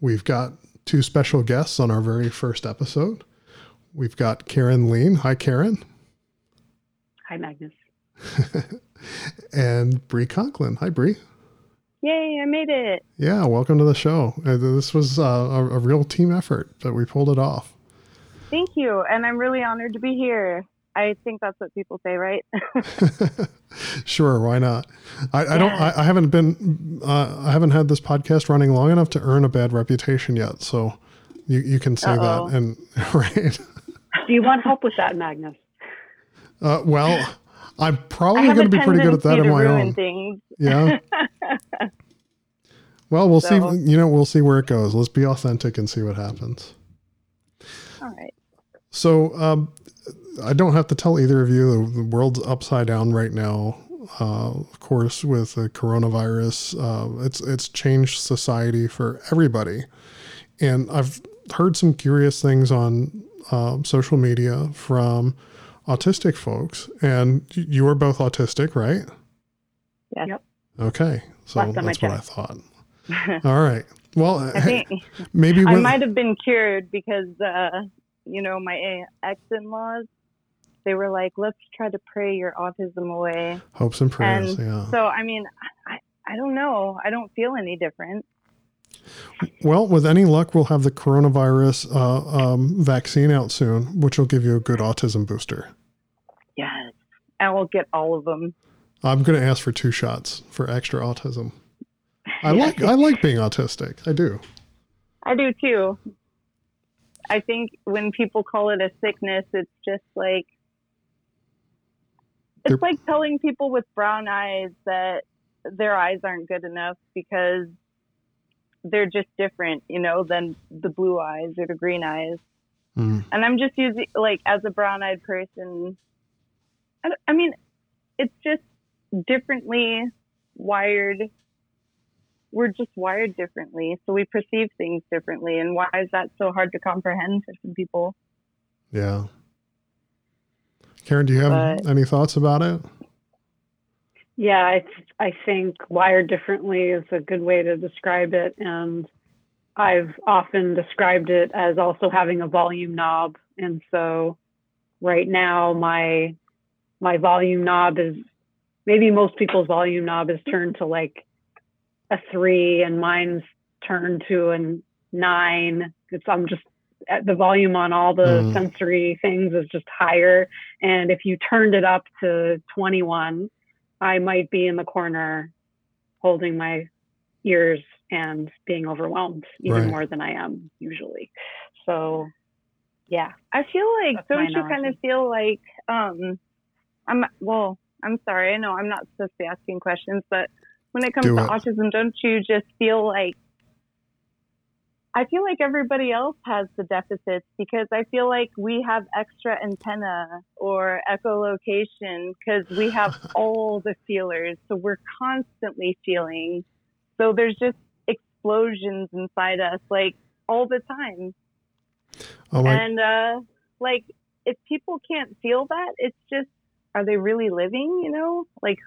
We've got two special guests on our very first episode. We've got Karen Lean. Hi, Karen. Hi, Magnus. And Bree Conklin. Hi, Bree. Yay, I made it. Yeah, welcome to the show. This was a real team effort, but we pulled it off. Thank you, and I'm really honored to be here. I think that's what people say, right? Sure, why not? I haven't had this podcast running long enough to earn a bad reputation yet, so you can say that. And right. Do you want help with that, Magnus? Well, I'm probably going to be pretty good at that on my own. Things. Yeah. Well, we'll see. You know, we'll see where it goes. Let's be authentic and see what happens. All right. So, I don't have to tell either of you the world's upside down right now. Of course, with the coronavirus, it's changed society for everybody. And I've heard some curious things on social media from autistic folks. And you are both autistic, right? Yeah. Yep. Okay. So that's what I thought. All right. Well, I might have been cured because, you know, my ex-in-laws, they were like, let's try to pray your autism away. Hopes and prayers, and yeah. So, I mean, I don't know. I don't feel any different. Well, with any luck, we'll have the coronavirus vaccine out soon, which will give you a good autism booster. Yes. And we'll get all of them. I'm going to ask for 2 shots for extra autism. I like being autistic. I do. I do, too. I think when people call it a sickness, it's just like, it's like telling people with brown eyes that their eyes aren't good enough because they're just different, you know, than the blue eyes or the green eyes. Mm. And I'm just using, like, as a brown-eyed person, I mean, it's just differently wired. We're just wired differently, so we perceive things differently. And why is that so hard to comprehend for some people? Yeah. Karen, do you have any thoughts about it? Yeah, I think wired differently is a good way to describe it. And I've often described it as also having a volume knob. And so right now my volume knob is, maybe most people's volume knob is turned to like a 3, and mine's turned to a 9. I'm just at the volume on all the sensory things is just higher. And if you turned it up to 21, I might be in the corner holding my ears and being overwhelmed even more than I am usually. So yeah, I feel like, don't you kind of feel like, I'm sorry. I know I'm not supposed to be asking questions, but when it comes to autism, don't you just feel like, I feel like everybody else has the deficits because I feel like we have extra antenna or echolocation because we have all the feelers. So we're constantly feeling. So there's just explosions inside us, like all the time. Oh, and like, if people can't feel that, it's just, are they really living, you know? Like,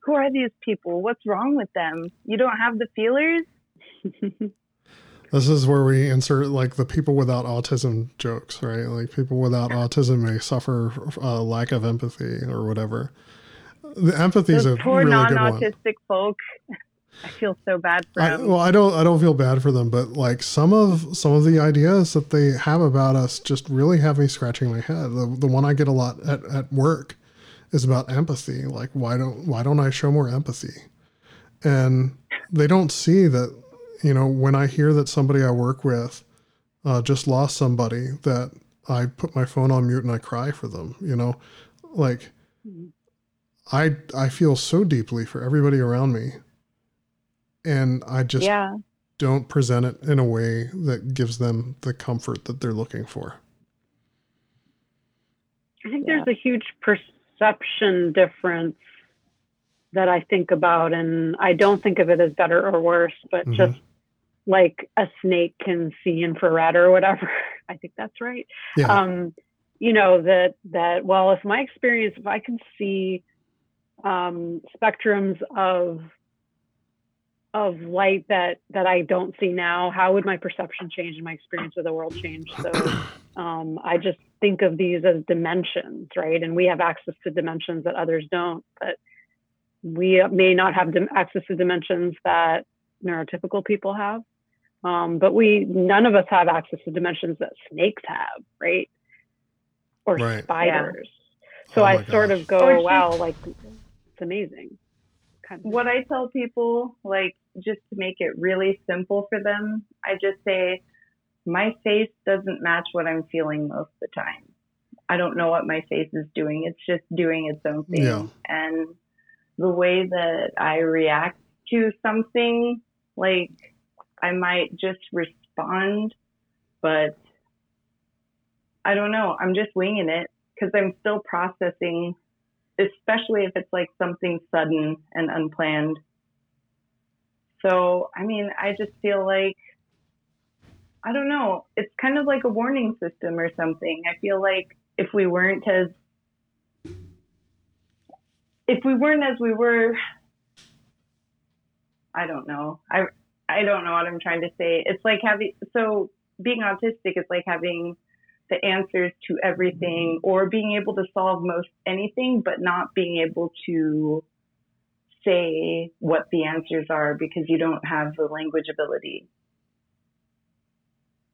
who are these people? What's wrong with them? You don't have the feelers? This is where we insert like the people without autism jokes, right? Like people without autism may suffer lack of empathy or whatever. The empathy is a poor really non-autistic good folk. I feel so bad for them. Well, I don't feel bad for them, but like some of the ideas that they have about us just really have me scratching my head. The one I get a lot at work is about empathy. Like, why don't I show more empathy? And they don't see that, you know, when I hear that somebody I work with just lost somebody, that I put my phone on mute and I cry for them, you know, like I feel so deeply for everybody around me. And I just don't present it in a way that gives them the comfort that they're looking for. I think there's a huge perception difference that I think about, and I don't think of it as better or worse, but just like a snake can see infrared or whatever. I think that's right. Yeah. You know, that, well, if my experience, if I can see spectrums of of light that I don't see now, how would my perception change and my experience of the world change? So I just think of these as dimensions, right? And we have access to dimensions that others don't, but we may not have access to dimensions that neurotypical people have. But none of us have access to dimensions that snakes have, right? Or right. Spiders. Yeah. So I sort of go, wow, like it's amazing. Kind of. What I tell people, like just to make it really simple for them, I just say, my face doesn't match what I'm feeling most of the time. I don't know what my face is doing. It's just doing its own thing. Yeah. And the way that I react to something, like I might just respond, but I don't know. I'm just winging it because I'm still processing, especially if it's like something sudden and unplanned. So, I mean, I just feel like, I don't know. It's kind of like a warning system or something. I feel like if we weren't as we were, I don't know. I don't know what I'm trying to say. It's like being autistic is like having the answers to everything or being able to solve most anything, but not being able to say what the answers are because you don't have the language ability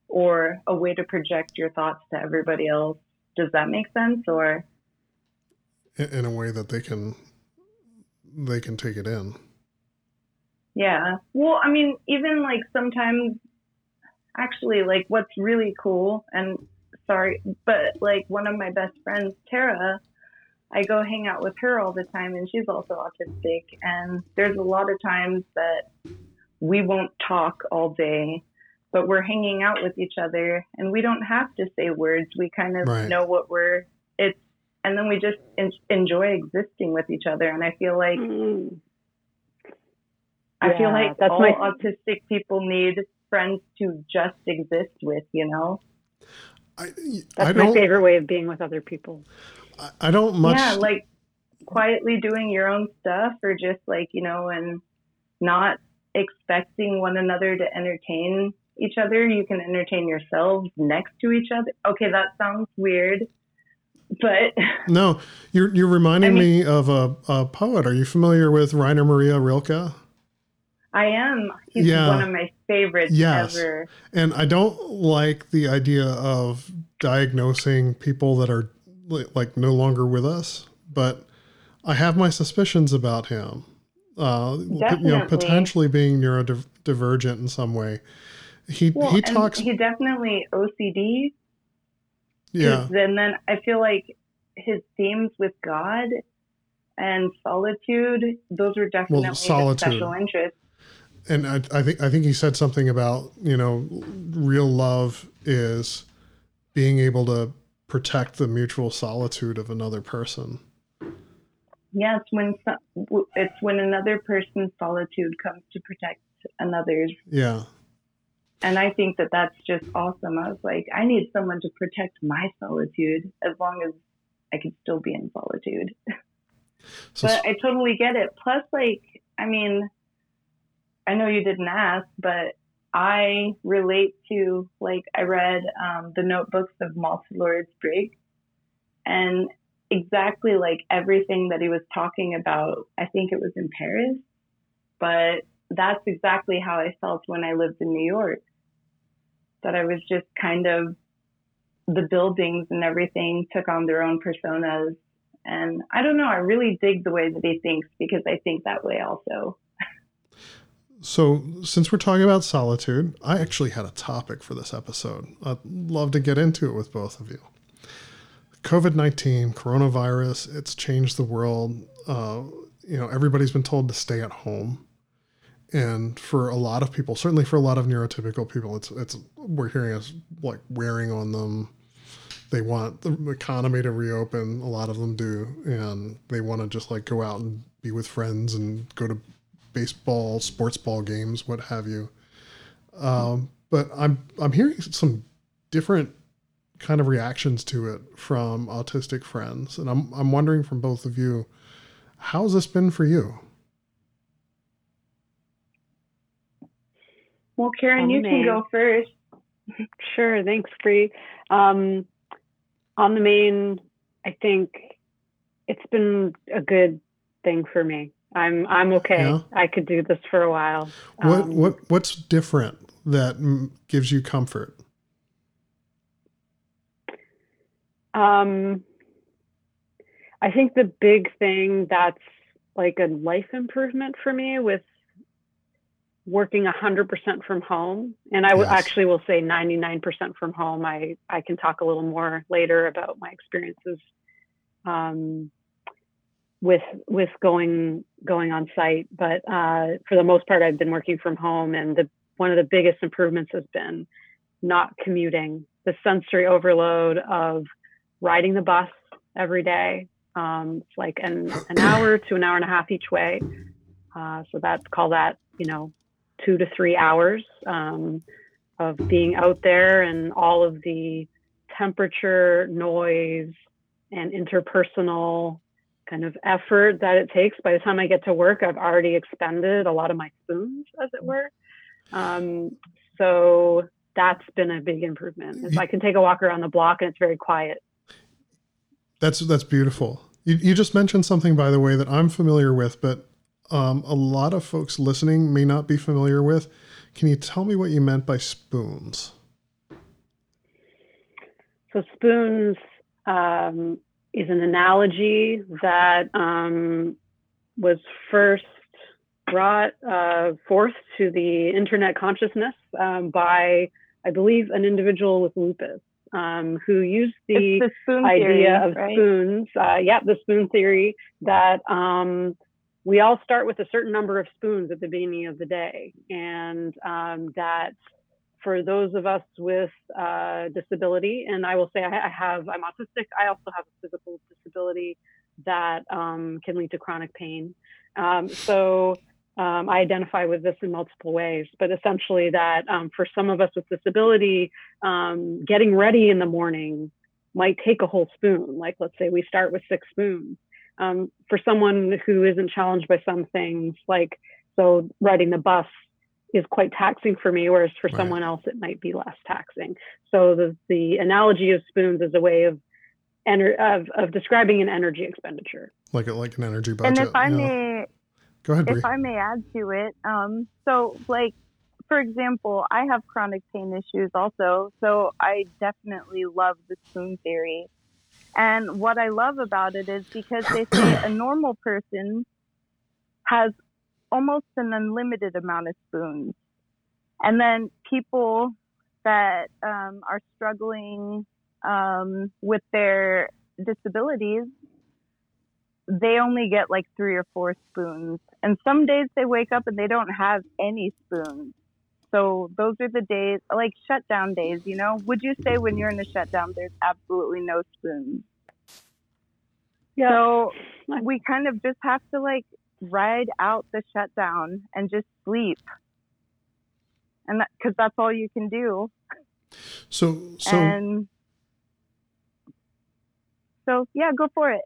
or a way to project your thoughts to everybody else. Does that make sense? Or in a way that they can take it in. Yeah. Well, I mean, even like sometimes actually like what's really cool and sorry, but like one of my best friends, Tara, I go hang out with her all the time and she's also autistic. And there's a lot of times that we won't talk all day, but we're hanging out with each other and we don't have to say words. We kind of know what and then we just enjoy existing with each other. And I feel like feel like that's all autistic people need friends to just exist with, you know? That's my favorite way of being with other people. I don't much... Yeah, like quietly doing your own stuff or just like, you know, and not expecting one another to entertain each other. You can entertain yourselves next to each other. Okay, that sounds weird, but... No, you're reminding me of a poet. Are you familiar with Rainer Maria Rilke? I am. He's one of my favorites ever. And I don't like the idea of diagnosing people that are like no longer with us, but I have my suspicions about him. Definitely. You know, potentially being neurodivergent in some way. He talks. He definitely OCD. Yeah. And then I feel like his themes with God and solitude, those are definitely special interests. And I think he said something about, you know, real love is being able to protect the mutual solitude of another person. Yes, it's when another person's solitude comes to protect another's. Yeah. And I think that that's just awesome. I was like, I need someone to protect my solitude as long as I can still be in solitude. So, but I totally get it. Plus, like, I mean... I know you didn't ask, but I relate to, like, I read The Notebooks of Malte Laurids Brigge, and exactly, like, everything that he was talking about, I think it was in Paris, but that's exactly how I felt when I lived in New York, that I was just kind of, the buildings and everything took on their own personas, and I don't know, I really dig the way that he thinks, because I think that way also. So since we're talking about solitude, I actually had a topic for this episode. I'd love to get into it with both of you. COVID-19, coronavirus, it's changed the world. You know, everybody's been told to stay at home. And for a lot of people, certainly for a lot of neurotypical people, it's we're hearing it's like wearing on them. They want the economy to reopen. A lot of them do. And they want to just like go out and be with friends and go to baseball, sports ball games, what have you. But I'm hearing some different kind of reactions to it from autistic friends. And I'm wondering from both of you, how's this been for you? Well, Karen, you can go first. Sure. Thanks, Bree. On the main, I think it's been a good thing for me. I'm okay. Yeah. I could do this for a while. What's different that gives you comfort? I think the big thing that's like a life improvement for me with working 100% from home. And I actually will say 99% from home. I can talk a little more later about my experiences with going on site. But for the most part, I've been working from home. And one of the biggest improvements has been not commuting, the sensory overload of riding the bus every day. It's like an hour to an hour and a half each way. So call that, 2 to 3 hours of being out there, and all of the temperature, noise, and interpersonal kind of effort that it takes. By the time I get to work, I've already expended a lot of my spoons, as it were. So that's been a big improvement. If I can take a walk around the block and it's very quiet. That's beautiful. You just mentioned something, by the way, that I'm familiar with, but a lot of folks listening may not be familiar with. Can you tell me what you meant by spoons? So spoons is an analogy that was first brought forth to the internet consciousness by, I believe, an individual with lupus who used the spoon idea theory, of spoons. The spoon theory that... we all start with a certain number of spoons at the beginning of the day. And that for those of us with disability, and I will say I'm autistic. I also have a physical disability that can lead to chronic pain. So I identify with this in multiple ways, but essentially that for some of us with disability, getting ready in the morning might take a whole spoon. Like, let's say we start with 6 spoons. For someone who isn't challenged by some things, like, so riding the bus is quite taxing for me, whereas for someone else, it might be less taxing. So the analogy of spoons is a way of describing an energy expenditure. Like an energy budget. And if I may, go ahead, Bree. If I may add to it, so like, for example, I have chronic pain issues also, so I definitely love the spoon theory. And what I love about it is because they say a normal person has almost an unlimited amount of spoons. And then people that are struggling with their disabilities, they only get like 3 or 4 spoons. And some days they wake up and they don't have any spoons. So those are the days, like shutdown days, Would you say when you're in a shutdown, there's absolutely no spoons? Yeah. So we kind of just have to like ride out the shutdown and just sleep. And because that's all you can do. So yeah, go for it.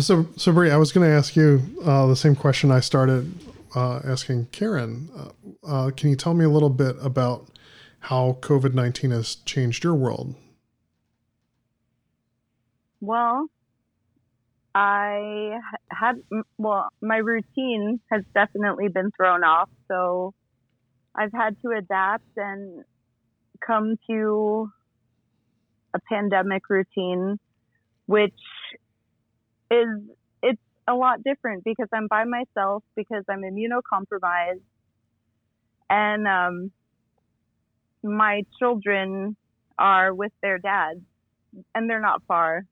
So Bree, I was going to ask you the same question I started asking Karen. Can you tell me a little bit about how COVID-19 has changed your world? Well, my routine has definitely been thrown off. So I've had to adapt and come to a pandemic routine, which it's a lot different because I'm by myself, because I'm immunocompromised. And my children are with their dads, and they're not far.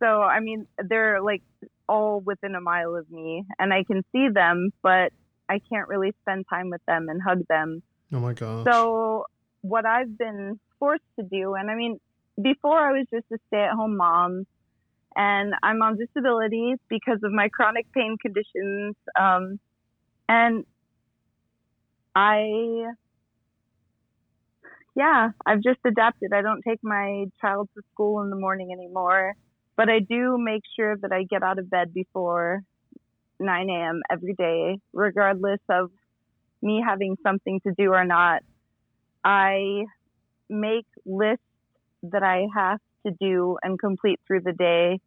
So, I mean, they're like all within a mile of me, and I can see them, but I can't really spend time with them and hug them. Oh, my gosh. So what I've been forced to do, and I mean, before I was just a stay-at-home mom, and I'm on disability because of my chronic pain conditions, and... I've just adapted. I don't take my child to school in the morning anymore, but I do make sure that I get out of bed before 9 a.m. every day, regardless of me having something to do or not, I make lists that I have to do and complete through the day.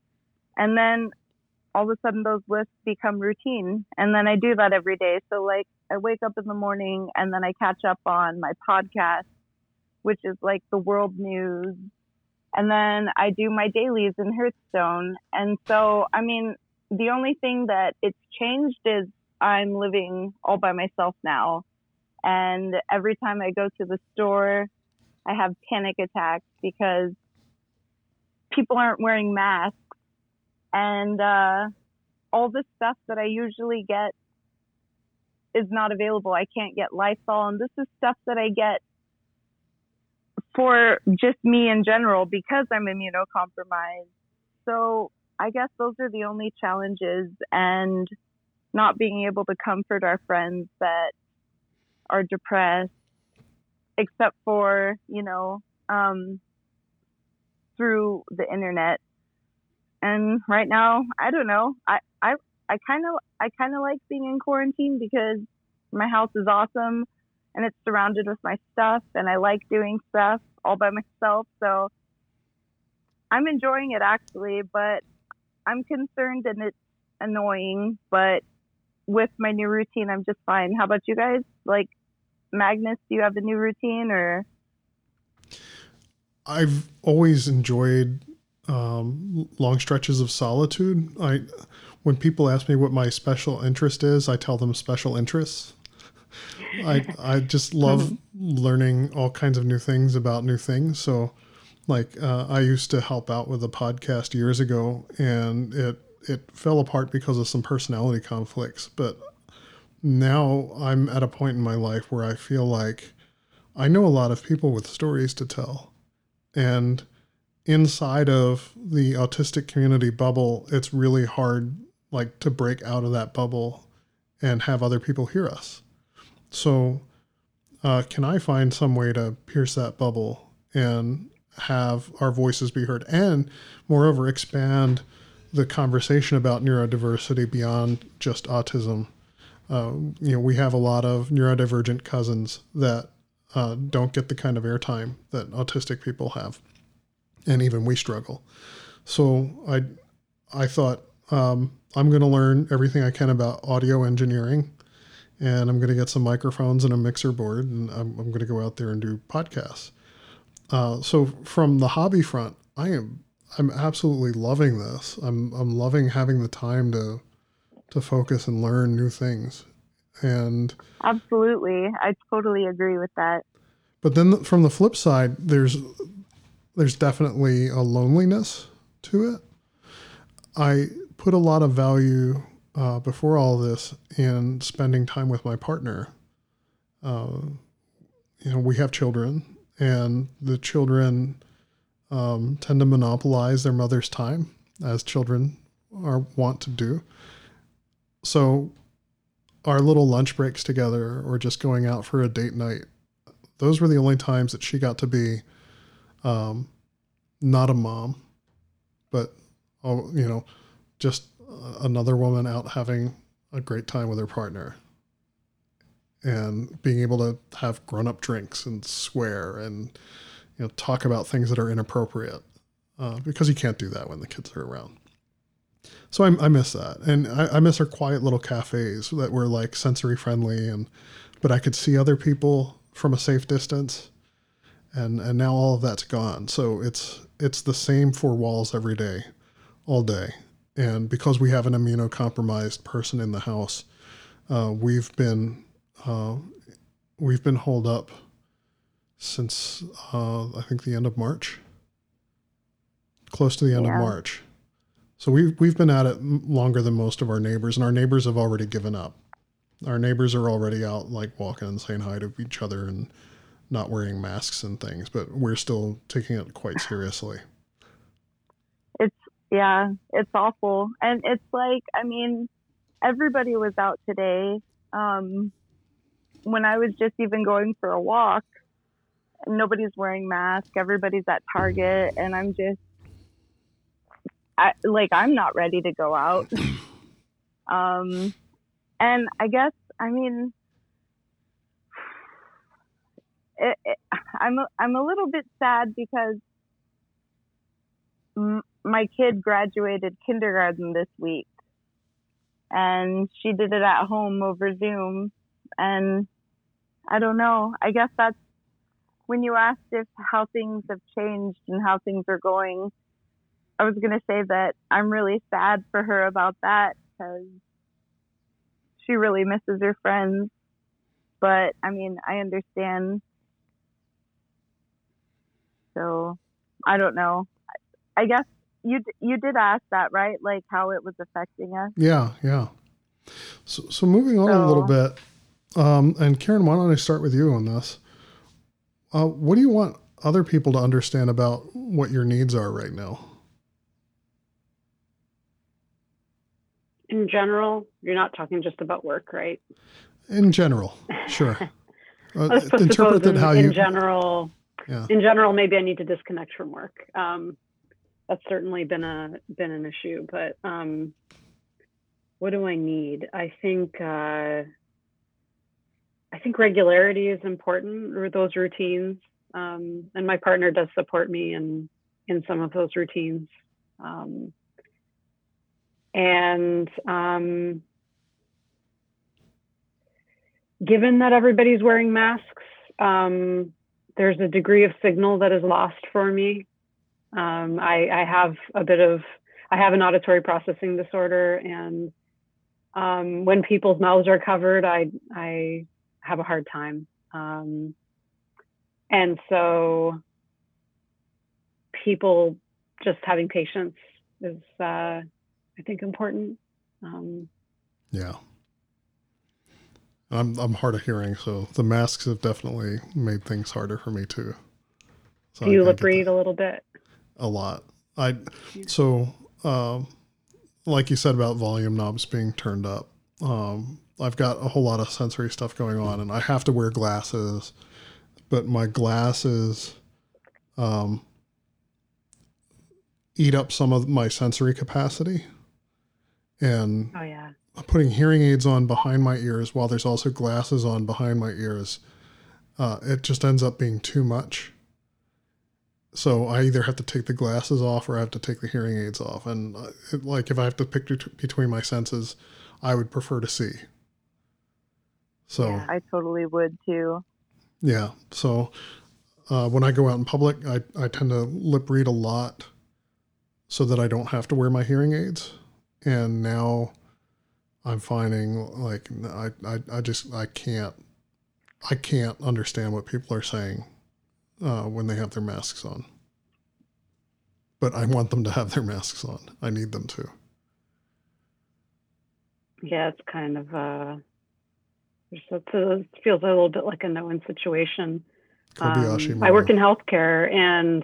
And then all of a sudden those lists become routine. And then I do that every day. So like I wake up in the morning and then I catch up on my podcast, which is like the world news. And then I do my dailies in Hearthstone. And so, I mean, the only thing that it's changed is I'm living all by myself now. And every time I go to the store, I have panic attacks because people aren't wearing masks. And all the stuff that I usually get is not available. I can't get Lysol. And this is stuff that I get for just me in general because I'm immunocompromised. So I guess those are the only challenges, and not being able to comfort our friends that are depressed, except for, you know, through the internet. And right now, I don't know. I kind of like being in quarantine because my house is awesome and it's surrounded with my stuff, and I like doing stuff all by myself. So I'm enjoying it actually, but I'm concerned and it's annoying, but with my new routine, I'm just fine. How about you guys? Like, Magnus, do you have a new routine or? I've always enjoyed long stretches of solitude. When people ask me what my special interest is, I tell them special interests. I just love learning all kinds of new things about new things. So like, I used to help out with a podcast years ago, and it fell apart because of some personality conflicts. But now I'm at a point in my life where I feel like I know a lot of people with stories to tell. And inside of the autistic community bubble, it's really hard, like, to break out of that bubble and have other people hear us. So can I find some way to pierce that bubble and have our voices be heard, and moreover expand the conversation about neurodiversity beyond just autism? You know, we have a lot of neurodivergent cousins that don't get the kind of airtime that autistic people have, and even we struggle. So I thought I'm going to learn everything I can about audio engineering, and I'm going to get some microphones and a mixer board, and I'm going to go out there and do podcasts. So from the hobby front, I'm absolutely loving this. I'm loving having the time to focus and learn new things. And absolutely, I totally agree with that. But then from the flip side, there's definitely a loneliness to it. I put a lot of value before all this in spending time with my partner. You know, we have children, and the children tend to monopolize their mother's time, as children want to do. So our little lunch breaks together, or just going out for a date night, those were the only times that she got to be not a mom, but, you know, just another woman out having a great time with her partner and being able to have grown-up drinks and swear and, you know, talk about things that are inappropriate, because you can't do that when the kids are around. So I miss that. And I miss our quiet little cafes that were like sensory friendly, but I could see other people from a safe distance, and now all of that's gone. So it's the same four walls every day, all day. And because we have an immunocompromised person in the house, we've been holed up since, I think the end of March, close to the end of March. So we've been at it longer than most of our neighbors, and our neighbors have already given up. Our neighbors are already out, like, walking and saying hi to each other and not wearing masks and things, but we're still taking it quite seriously. It's awful. And it's like, I mean, everybody was out today. When I was just even going for a walk, nobody's wearing masks. Everybody's at Target, and I'm just, I'm not ready to go out. And I guess, I mean, I'm a little bit sad because my kid graduated kindergarten this week, and she did it at home over Zoom. And I don't know, I guess that's when you asked if how things have changed and how things are going. I was going to say that I'm really sad for her about that because she really misses her friends. But I mean, I understand. So I don't know. I guess you did ask that, right? Like how it was affecting us. Yeah, yeah. So moving on a little bit, and Karen, why don't I start with you on this? What do you want other people to understand about what your needs are right now? In general, you're not talking just about work, right? In general, sure. Interpret it how you. In general, yeah. In general, maybe I need to disconnect from work. That's certainly been an issue. But what do I need? I think regularity is important, or those routines. And my partner does support me in some of those routines. And given that everybody's wearing masks, there's a degree of signal that is lost for me. I have an auditory processing disorder, and when people's mouths are covered, I have a hard time. And so people just having patience is, I think, important. Yeah. I'm hard of hearing, so the masks have definitely made things harder for me too. So do you lip read a little bit? A lot. Like you said about volume knobs being turned up, I've got a whole lot of sensory stuff going on, and I have to wear glasses, but my glasses eat up some of my sensory capacity. And putting hearing aids on behind my ears while there's also glasses on behind my ears, it just ends up being too much. So I either have to take the glasses off or I have to take the hearing aids off. And if I have to pick between my senses, I would prefer to see. So yeah, I totally would too. Yeah. So when I go out in public, I tend to lip read a lot so that I don't have to wear my hearing aids. And now I'm finding I can't understand what people are saying when they have their masks on. But I want them to have their masks on. I need them to. Yeah, it's kind of it feels a little bit like a no-win situation. I work in healthcare, and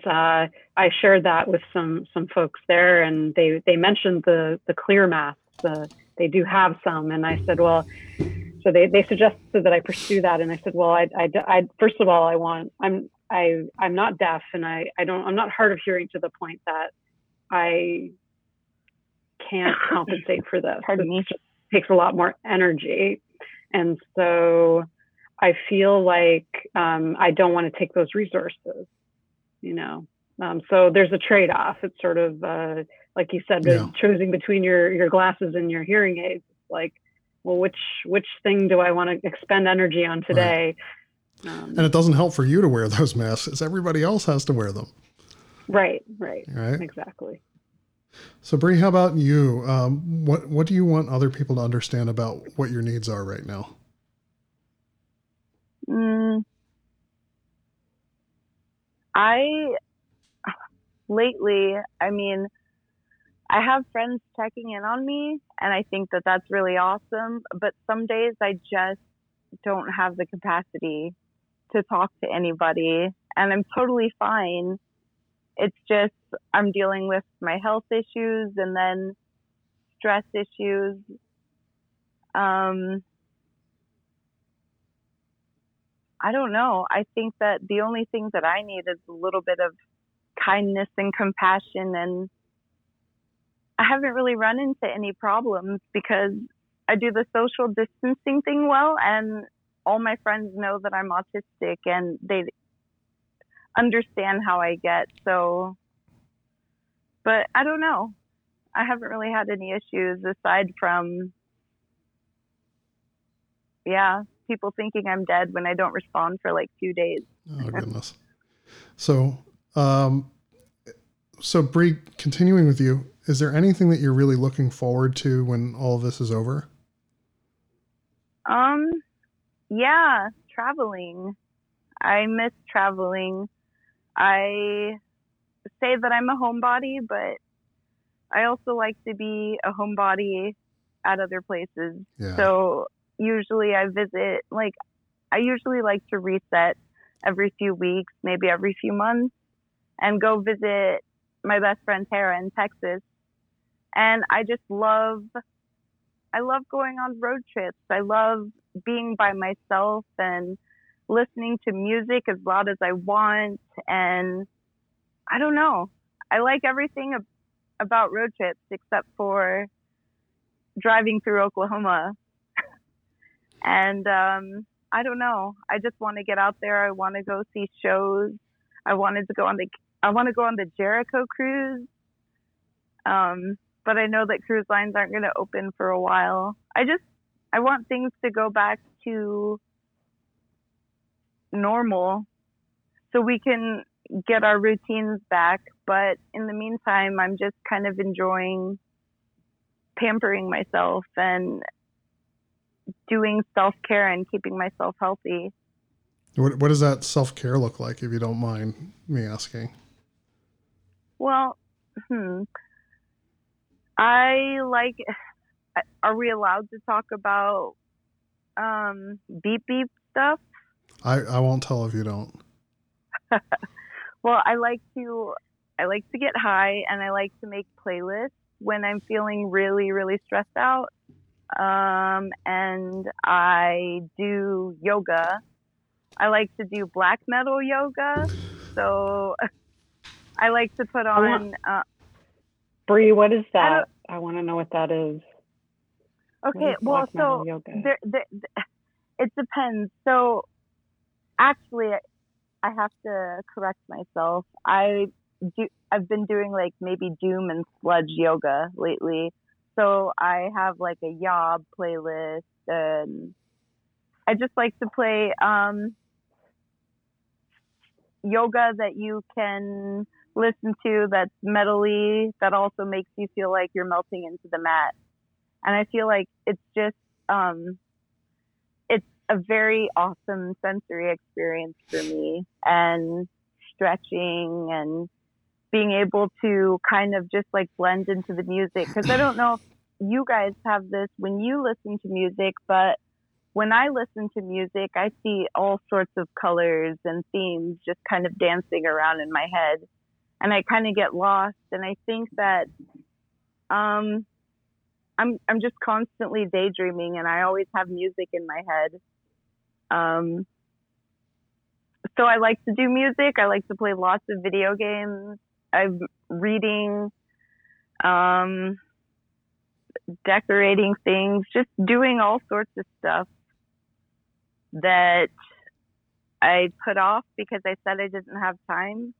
I shared that with some folks there, and they mentioned the clear masks. They do have some, and I said, well, so they suggested that I pursue that, and I said, well, I first of all, I'm not deaf, and I'm not hard of hearing to the point that I can't compensate for this. It takes a lot more energy, and so I feel like I don't want to take those resources, you know. So there's a trade-off. It's sort of like you said, choosing between your glasses and your hearing aids. It's like, well, which thing do I want to expend energy on today? Right. And it doesn't help for you to wear those masks. Everybody else has to wear them. Right. Exactly. So Bree, how about you? What do you want other people to understand about what your needs are right now? I have friends checking in on me, and I think that that's really awesome. But some days I just don't have the capacity to talk to anybody, and I'm totally fine. It's just I'm dealing with my health issues and then stress issues. I don't know. I think that the only thing that I need is a little bit of kindness and compassion. And I haven't really run into any problems because I do the social distancing thing well. And all my friends know that I'm autistic and they understand how I get. So, but I don't know. I haven't really had any issues aside from, people thinking I'm dead when I don't respond for like 2 days. Oh, goodness. So Bree, continuing with you, is there anything that you're really looking forward to when all this is over? Yeah, traveling. I miss traveling. I say that I'm a homebody, but I also like to be a homebody at other places. Yeah. So usually I visit, like, I usually like to reset every few weeks, maybe every few months, and go visit my best friend Tara in Texas. And I love going on road trips. I love being by myself and listening to music as loud as I want. And I don't know. I like everything about road trips except for driving through Oklahoma. And I don't know. I just want to get out there. I want to go see shows. I want to go on the Jericho cruise. But I know that cruise lines aren't going to open for a while. I want things to go back to normal so we can get our routines back. But in the meantime, I'm just kind of enjoying pampering myself and doing self-care and keeping myself healthy. What does that self-care look like, if you don't mind me asking? Well, are we allowed to talk about beep beep stuff? I won't tell if you don't. Well, I like to get high, and I like to make playlists when I'm feeling really, really stressed out. And I do yoga. I like to do black metal yoga. So I like to put on... Bree, what is that? I want to know what that is. Okay, well, so it depends. So actually, I have to correct myself. I've been doing like maybe doom and sludge yoga lately. So I have like a Yob playlist, and I just like to play yoga that you can listen to that's metally, that also makes you feel like you're melting into the mat. And I feel like it's just, it's a very awesome sensory experience for me, and stretching and being able to kind of just like blend into the music. Because I don't know if you guys have this when you listen to music, but when I listen to music, I see all sorts of colors and themes just kind of dancing around in my head. And I kind of get lost. And I think that I'm just constantly daydreaming, and I always have music in my head. So I like to do music. I like to play lots of video games. I'm reading, decorating things, just doing all sorts of stuff that I put off because I said I didn't have time.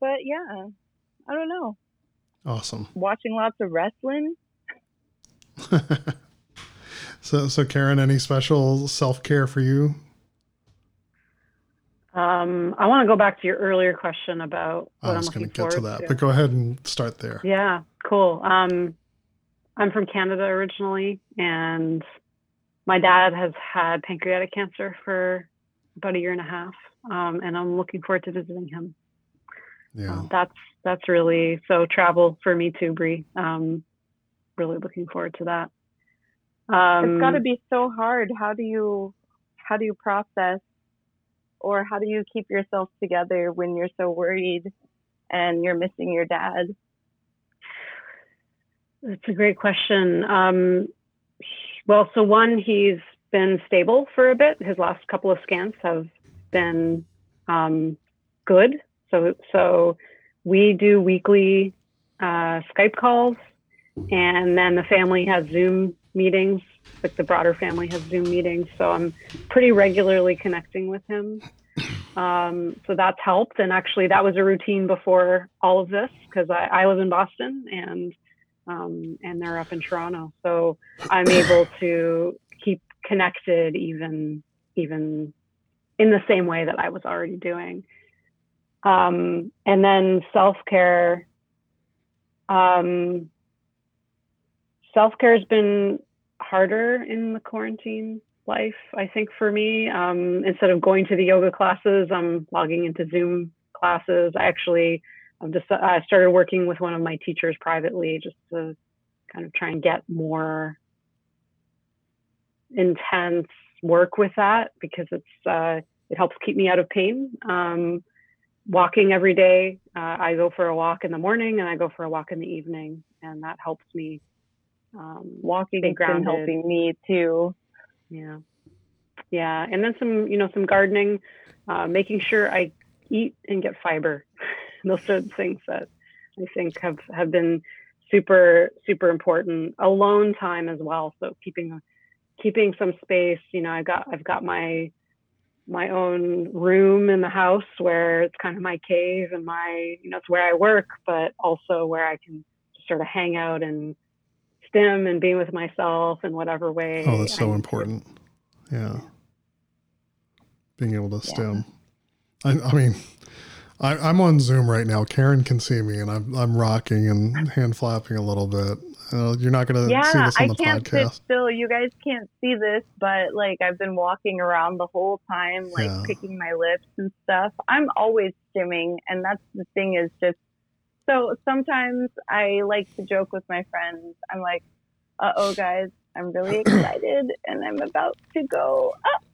But yeah, I don't know. Awesome. Watching lots of wrestling. So Karen, any special self-care for you? I want to go back to your earlier question about what I'm looking forward to. I was going to get to that, but go ahead and start there. Yeah, cool. I'm from Canada originally, and my dad has had pancreatic cancer for about 1.5 years, and I'm looking forward to visiting him. Yeah, that's really, so travel for me too, Bree. Really looking forward to that. It's got to be so hard. How do you process, or how do you keep yourself together when you're so worried and you're missing your dad? That's a great question. Well, so one, he's been stable for a bit. His last couple of scans have been good. So we do weekly Skype calls, and then the family has Zoom meetings, like the broader family has Zoom meetings. So I'm pretty regularly connecting with him. So that's helped. And actually that was a routine before all of this, because I live in Boston and they're up in Toronto. So I'm able to keep connected even in the same way that I was already doing. And then self-care. Self-care has been harder in the quarantine life, I think, for me. Instead of going to the yoga classes, I'm logging into Zoom classes. I started working with one of my teachers privately just to kind of try and get more intense work with that, because it helps keep me out of pain. Walking every day, I go for a walk in the morning and I go for a walk in the evening, and that helps me. Walking and ground helping me too. Yeah. And then some gardening, making sure I eat and get fiber. Those are the things that I think have been super, super important. Alone time as well. So keeping some space, I've got my own room in the house where it's kind of my cave and it's where I work, but also where I can just sort of hang out and stim and be with myself in whatever way. Oh, that's so important. Yeah. Being able to stim. I'm on Zoom right now. Karen can see me and I'm rocking and hand flapping a little bit. You're not going to see this on the podcast. Yeah, I can't sit still. You guys can't see this, but I've been walking around the whole time, picking my lips and stuff. I'm always stimming, and that's the thing is just, so sometimes I like to joke with my friends. I'm like, uh-oh, guys, I'm really excited and I'm about to go up.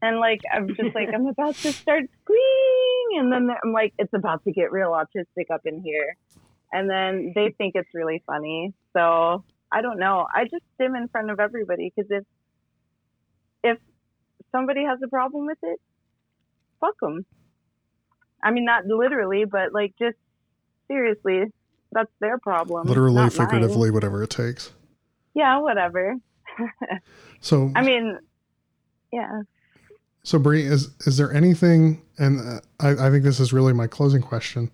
And I'm just I'm about to start squeeing. And then I'm like, it's about to get real autistic up in here. And then they think it's really funny. So I don't know. I just stim in front of everybody, because if somebody has a problem with it, fuck them. I mean, not literally, but just seriously, that's their problem. Literally, figuratively, whatever it takes. Yeah, whatever. So I mean, yeah. So Bree, is there anything, and I think this is really my closing question,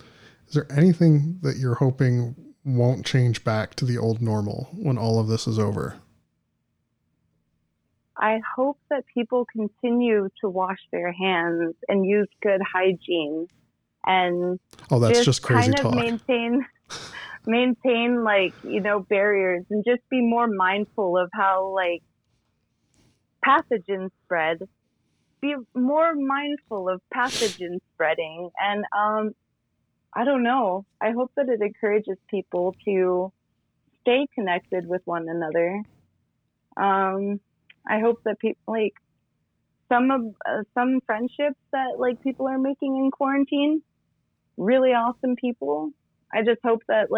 is there anything that you're hoping won't change back to the old normal when all of this is over? I hope that people continue to wash their hands and use good hygiene, and that's just crazy kind of talk. maintain barriers, and just be more mindful of how pathogens spread. Be more mindful of pathogen spreading, and I don't know. I hope that it encourages people to stay connected with one another. I hope that people some friendships that people are making in quarantine, really awesome people. I just hope that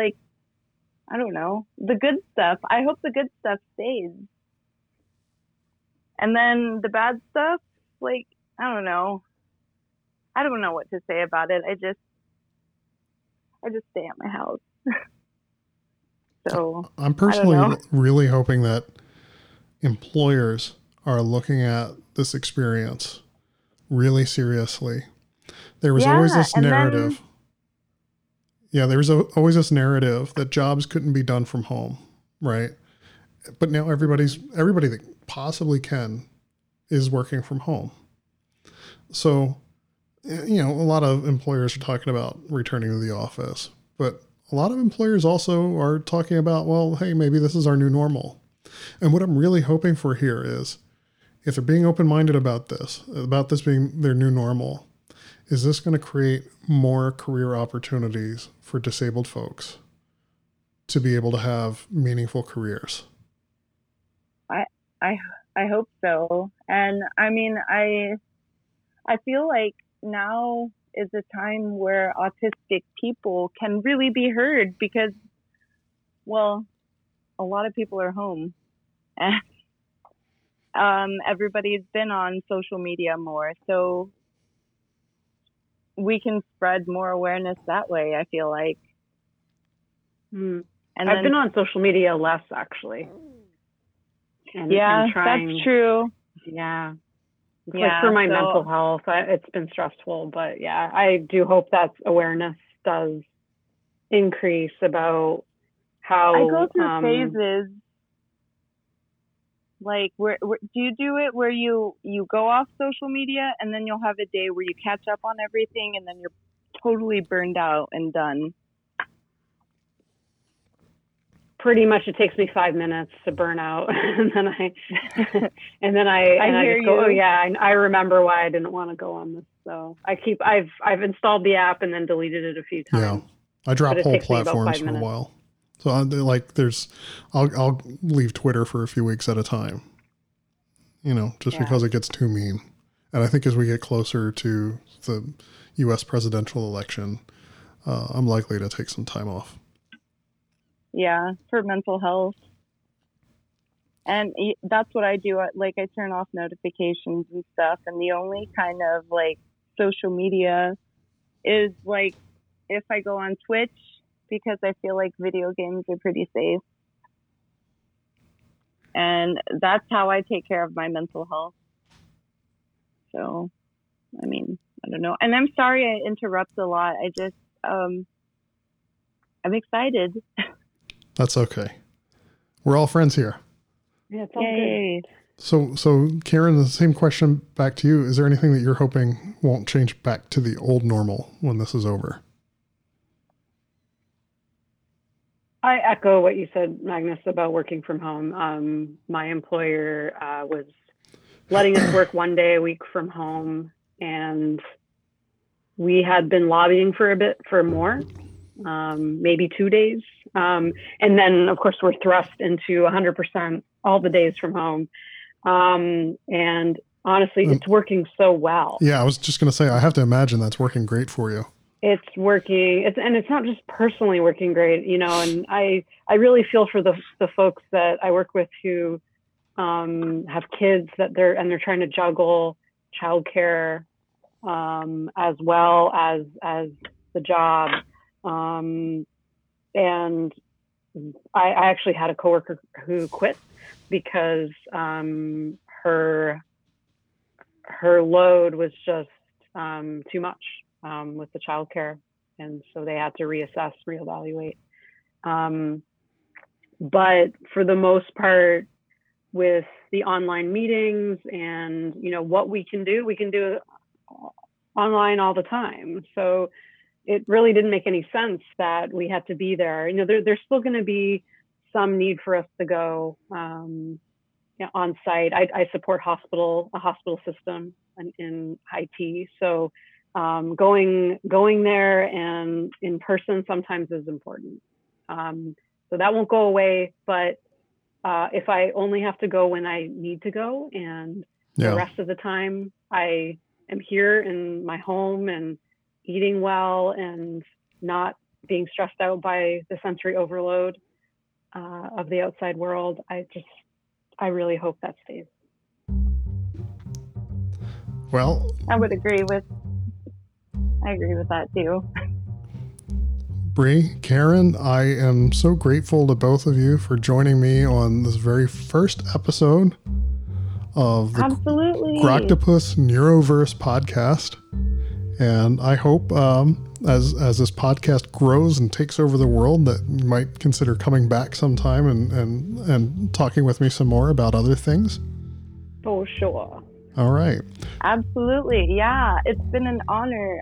I don't know, the good stuff. I hope the good stuff stays. And then the bad stuff, I don't know. I don't know what to say about it. I just stay at my house. So I'm personally really hoping that employers are looking at this experience really seriously. There was always this narrative. There was always this narrative that jobs couldn't be done from home, right? But now everybody that possibly can is working from home. So, a lot of employers are talking about returning to the office, but a lot of employers also are talking about, well, hey, maybe this is our new normal. And what I'm really hoping for here is, if they're being open-minded about this being their new normal, is this going to create more career opportunities for disabled folks to be able to have meaningful careers? I hope so. And I mean, I feel like now is a time where autistic people can really be heard, because, well, a lot of people are home. And everybody's been on social media more, so we can spread more awareness that way, I feel like. And I've been on social media less, actually. And, trying, that's true. Yeah. Like for my mental health, it's been stressful, but I do hope that awareness does increase about how I go through phases. Like, where do you do it where you go off social media and then you'll have a day where you catch up on everything and then you're totally burned out and done? Pretty much, it takes me 5 minutes to burn out, and then I just go, oh yeah, I remember why I didn't want to go on this. So I've installed the app and then deleted it a few times. Yeah, I dropped whole platforms for a while. So I'll leave Twitter for a few weeks at a time. You know, just because it gets too mean. And I think as we get closer to the U.S. presidential election, I'm likely to take some time off. Yeah, for mental health. And that's what I do. Like, I turn off notifications and stuff. And the only kind of, like, social media is, like, if I go on Twitch, because I feel like video games are pretty safe. And that's how I take care of my mental health. So, I mean, I don't know. And I'm sorry I interrupt a lot. I just, I'm excited. That's okay. We're all friends here. Yeah, it's all good. So Karen, the same question back to you. Is there anything that you're hoping won't change back to the old normal when this is over? I echo what you said, Magnus, about working from home. My employer was letting us work one day a week from home, and we had been lobbying for a bit for more. Maybe 2 days. And then of course we're thrust into 100% all the days from home. And honestly, it's working so well. Yeah. I was just going to say, I have to imagine that's working great for you. And it's not just personally working great, you know, and I really feel for the folks that I work with who, have kids that they're trying to juggle childcare, as well as the job. And I actually had a coworker who quit because her load was just too much with the childcare, and so they had to reassess, reevaluate. But for the most part, with the online meetings and you know what we can do online all the time. So. It really didn't make any sense that we had to be there. You know, there's still going to be some need for us to go on site. I support a hospital system in IT. So going there and in person sometimes is important. So that won't go away. But if I only have to go when I need to go and the rest of the time I am here in my home and eating well and not being stressed out by the sensory overload of the outside world, I really hope that stays. Well, I agree with that too. Bree, Karen, I am so grateful to both of you for joining me on this very first episode of the Groctopus Neuroverse podcast. And I hope as this podcast grows and takes over the world that you might consider coming back sometime and talking with me some more about other things. For sure. All right. Absolutely. Yeah. It's been an honor.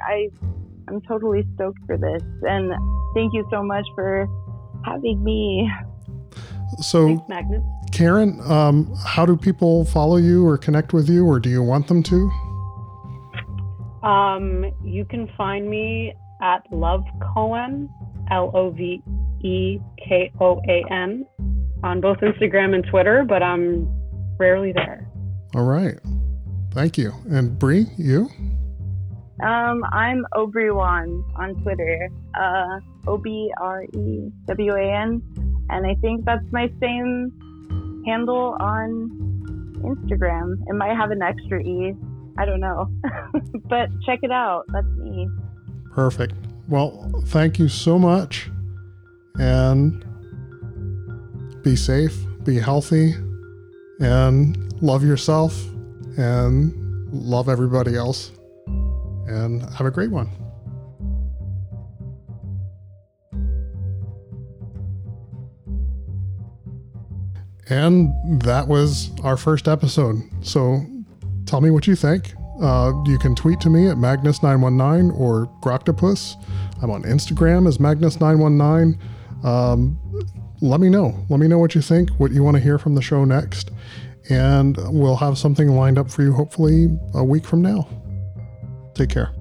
I'm totally stoked for this. And thank you so much for having me. So, thanks, Magnus. Karen, how do people follow you or connect with you, or do you want them to? You can find me at Love Cohen, LOVEKOAN, on both Instagram and Twitter, but I'm rarely there. All right. Thank you. And Bree, you? I'm Obrewan on Twitter, OBREWAN, and I think that's my same handle on Instagram. It might have an extra E. I don't know, but check it out. That's me. Perfect. Well, thank you so much, and be safe, be healthy, and love yourself and love everybody else, and have a great one. And that was our first episode. So tell me what you think. You can tweet to me at Magnus919 or Groctopus. I'm on Instagram as Magnus919. Let me know. Let me know what you think, what you want to hear from the show next. And we'll have something lined up for you, hopefully a week from now. Take care.